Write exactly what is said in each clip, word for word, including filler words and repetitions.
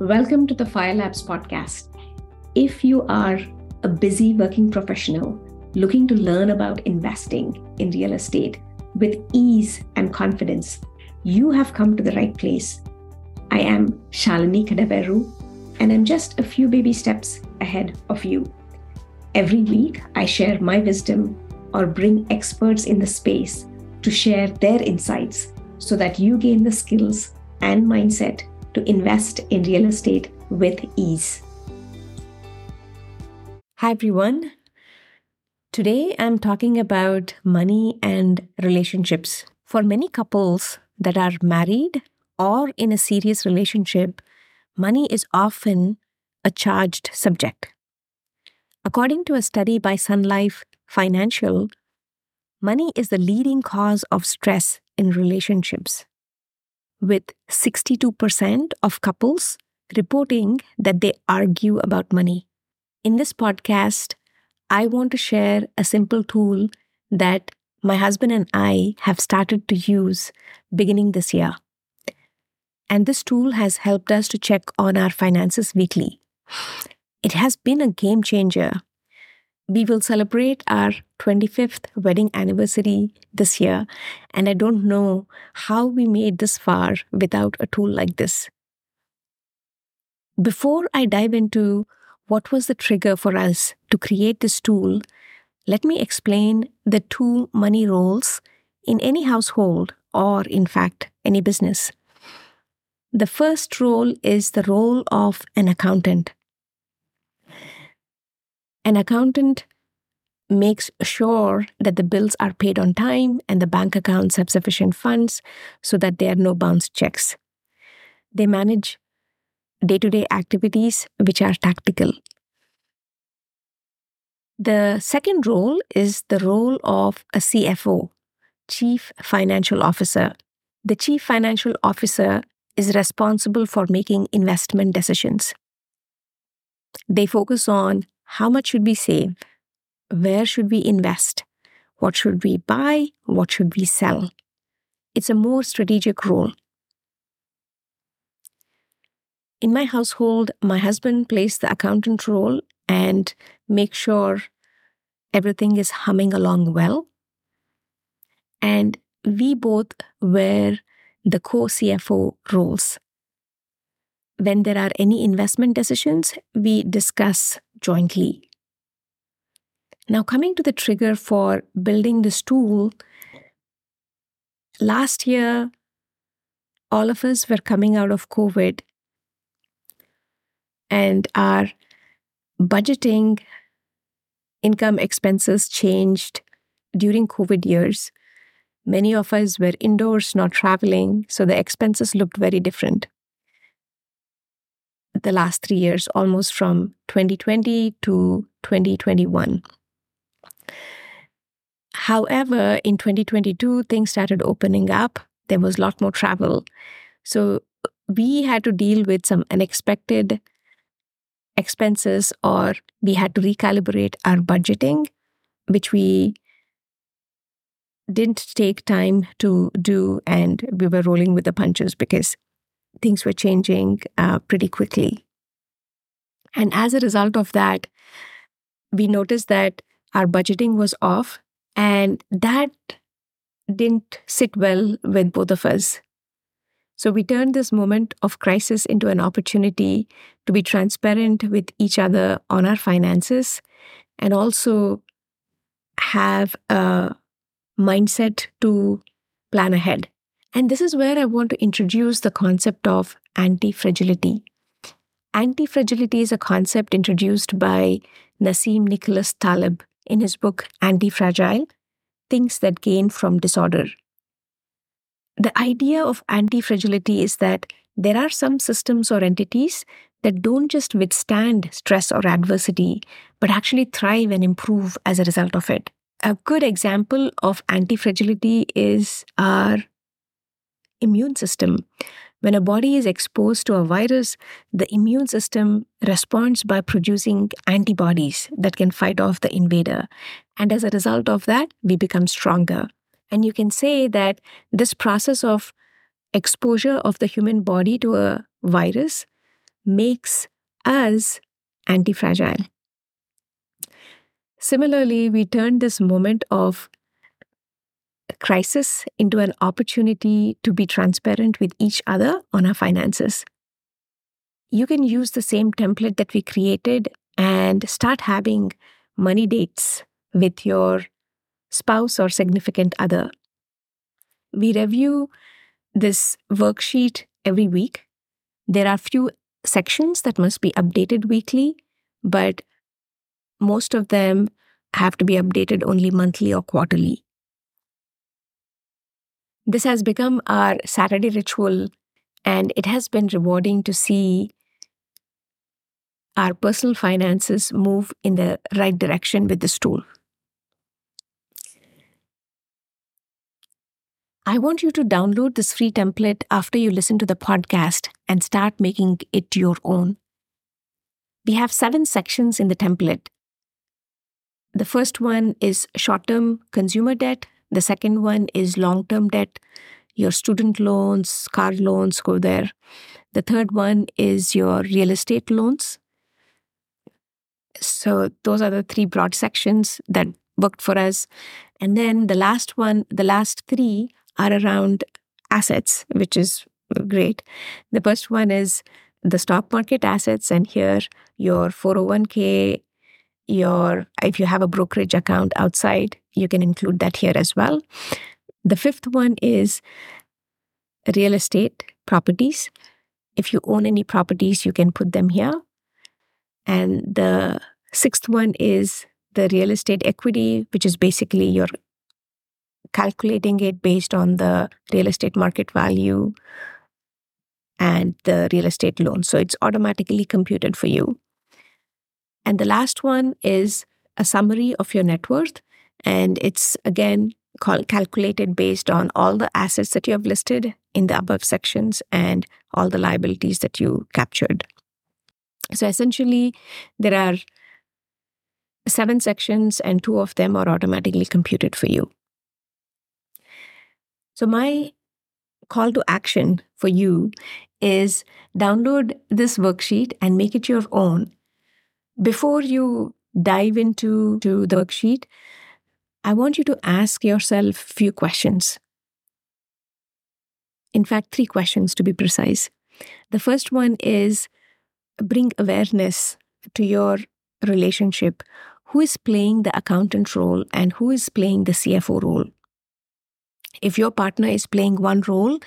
Welcome to the Fire Labs podcast. If you are a busy working professional looking to learn about investing in real estate with ease and confidence, you have come to the right place. I am Shalini Kadaveru, and I'm just a few baby steps ahead of you. Every week, I share my wisdom or bring experts in the space to share their insights so that you gain the skills and mindset to invest in real estate with ease. Hi, everyone. Today, I'm talking about money and relationships. For many couples that are married or in a serious relationship, money is often a charged subject. According to a study by Sun Life Financial, money is the leading cause of stress in relationships, with sixty-two percent of couples reporting that they argue about money. In this podcast, I want to share a simple tool that my husband and I have started to use beginning this year. And this tool has helped us to check on our finances weekly. It has been a game changer. We will celebrate our twenty-fifth wedding anniversary this year, and I don't know how we made this far without a tool like this. Before I dive into what was the trigger for us to create this tool, let me explain the two money roles in any household or, in fact, any business. The first role is the role of an accountant. An accountant makes sure that the bills are paid on time and the bank accounts have sufficient funds so that there are no bounced checks. They manage day-to-day activities which are tactical. The second role is the role of a C F O, Chief Financial Officer. The Chief Financial Officer is responsible for making investment decisions. They focus on how much should we save? Where should we invest? What should we buy? What should we sell? It's a more strategic role. In my household, my husband plays the accountant role and makes sure everything is humming along well. And we both wear the co-C F O roles. When there are any investment decisions, we discuss jointly. Now, coming to the trigger for building this tool, last year, all of us were coming out of COVID and our budgeting income expenses changed during COVID years. Many of us were indoors, not traveling, so the expenses looked very different. The last three years, almost from twenty twenty to twenty twenty-one. However, in twenty twenty-two, things started opening up. There was a lot more travel. So we had to deal with some unexpected expenses, or we had to recalibrate our budgeting, which we didn't take time to do, and we were rolling with the punches because things were changing uh, pretty quickly. And as a result of that, we noticed that our budgeting was off, and that didn't sit well with both of us. So we turned this moment of crisis into an opportunity to be transparent with each other on our finances and also have a mindset to plan ahead. And this is where I want to introduce the concept of anti-fragility. Anti-fragility is a concept introduced by Nassim Nicholas Taleb in his book Anti-Fragile, Things That Gain from Disorder. The idea of anti-fragility is that there are some systems or entities that don't just withstand stress or adversity, but actually thrive and improve as a result of it. A good example of anti-fragility is our immune system. When a body is exposed to a virus, the immune system responds by producing antibodies that can fight off the invader. And as a result of that, we become stronger. And you can say that this process of exposure of the human body to a virus makes us anti-fragile. Similarly, we turn this moment of crisis into an opportunity to be transparent with each other on our finances. You can use the same template that we created and start having money dates with your spouse or significant other. We review this worksheet every week. There are few sections that must be updated weekly, but most of them have to be updated only monthly or quarterly. This has become our Saturday ritual, and it has been rewarding to see our personal finances move in the right direction with this tool. I want you to download this free template after you listen to the podcast and start making it your own. We have seven sections in the template. The first one is short-term consumer debt. The second one is long-term debt. Your student loans, car loans go there. The third one is your real estate loans. So those are the three broad sections that worked for us. And then the last one, the last three are around assets, which is great. The first one is the stock market assets, and here your four oh one k, your if you have a brokerage account outside, you can include that here as well. The fifth one is real estate properties. If you own any properties, you can put them here. And the sixth one is the real estate equity, which is basically your calculating it based on the real estate market value and the real estate loan. So it's automatically computed for you. And the last one is a summary of your net worth. And it's again cal- calculated based on all the assets that you have listed in the above sections and all the liabilities that you captured. So essentially, there are seven sections and two of them are automatically computed for you. So my call to action for you is download this worksheet and make it your own. Before you dive into to the worksheet, I want you to ask yourself a few questions. In fact, three questions to be precise. The first one is bring awareness to your relationship. Who is playing the accountant role and who is playing the C F O role? If your partner is playing one role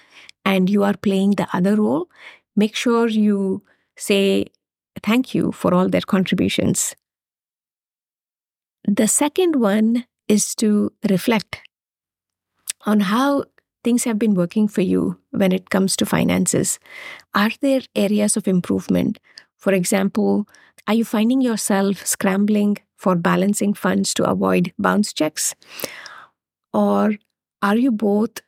and you are playing the other role, make sure you say thank you for all their contributions. The second one is to reflect on how things have been working for you when it comes to finances. Are there areas of improvement? For example, are you finding yourself scrambling for balancing funds to avoid bounce checks? Or are you both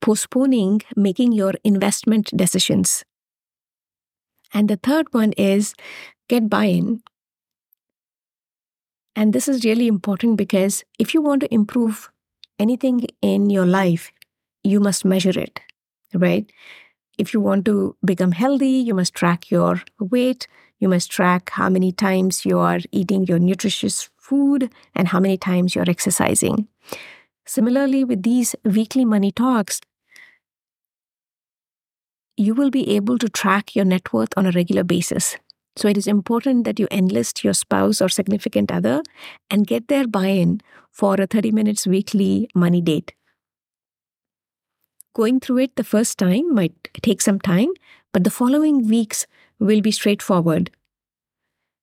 postponing making your investment decisions? And the third one is get buy-in. And this is really important because if you want to improve anything in your life, you must measure it, right? If you want to become healthy, you must track your weight. You must track how many times you are eating your nutritious food and how many times you're exercising. Similarly, with these weekly money talks, you will be able to track your net worth on a regular basis. So it is important that you enlist your spouse or significant other and get their buy-in for a thirty minutes weekly money date. Going through it the first time might take some time, but the following weeks will be straightforward.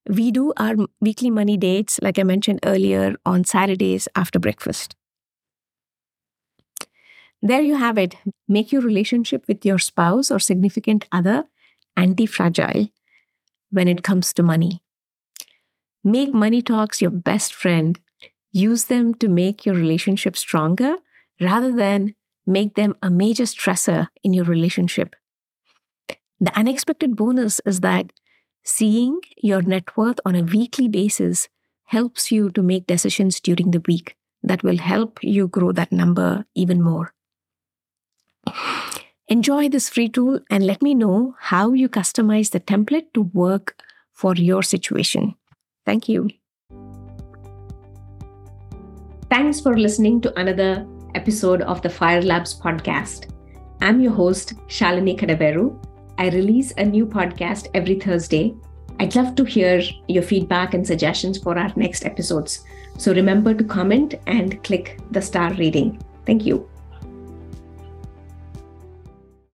We do our weekly money dates, like I mentioned earlier, on Saturdays after breakfast. There you have it. Make your relationship with your spouse or significant other anti-fragile when it comes to money. Make money talks your best friend. Use them to make your relationship stronger rather than make them a major stressor in your relationship. The unexpected bonus is that seeing your net worth on a weekly basis helps you to make decisions during the week that will help you grow that number even more. Enjoy this free tool and let me know how you customize the template to work for your situation. Thank you. Thanks for listening to another episode of the Fire Labs podcast. I'm your host, Shalini Kadaveru. I release a new podcast every Thursday. I'd love to hear your feedback and suggestions for our next episodes. So remember to comment and click the star rating. Thank you.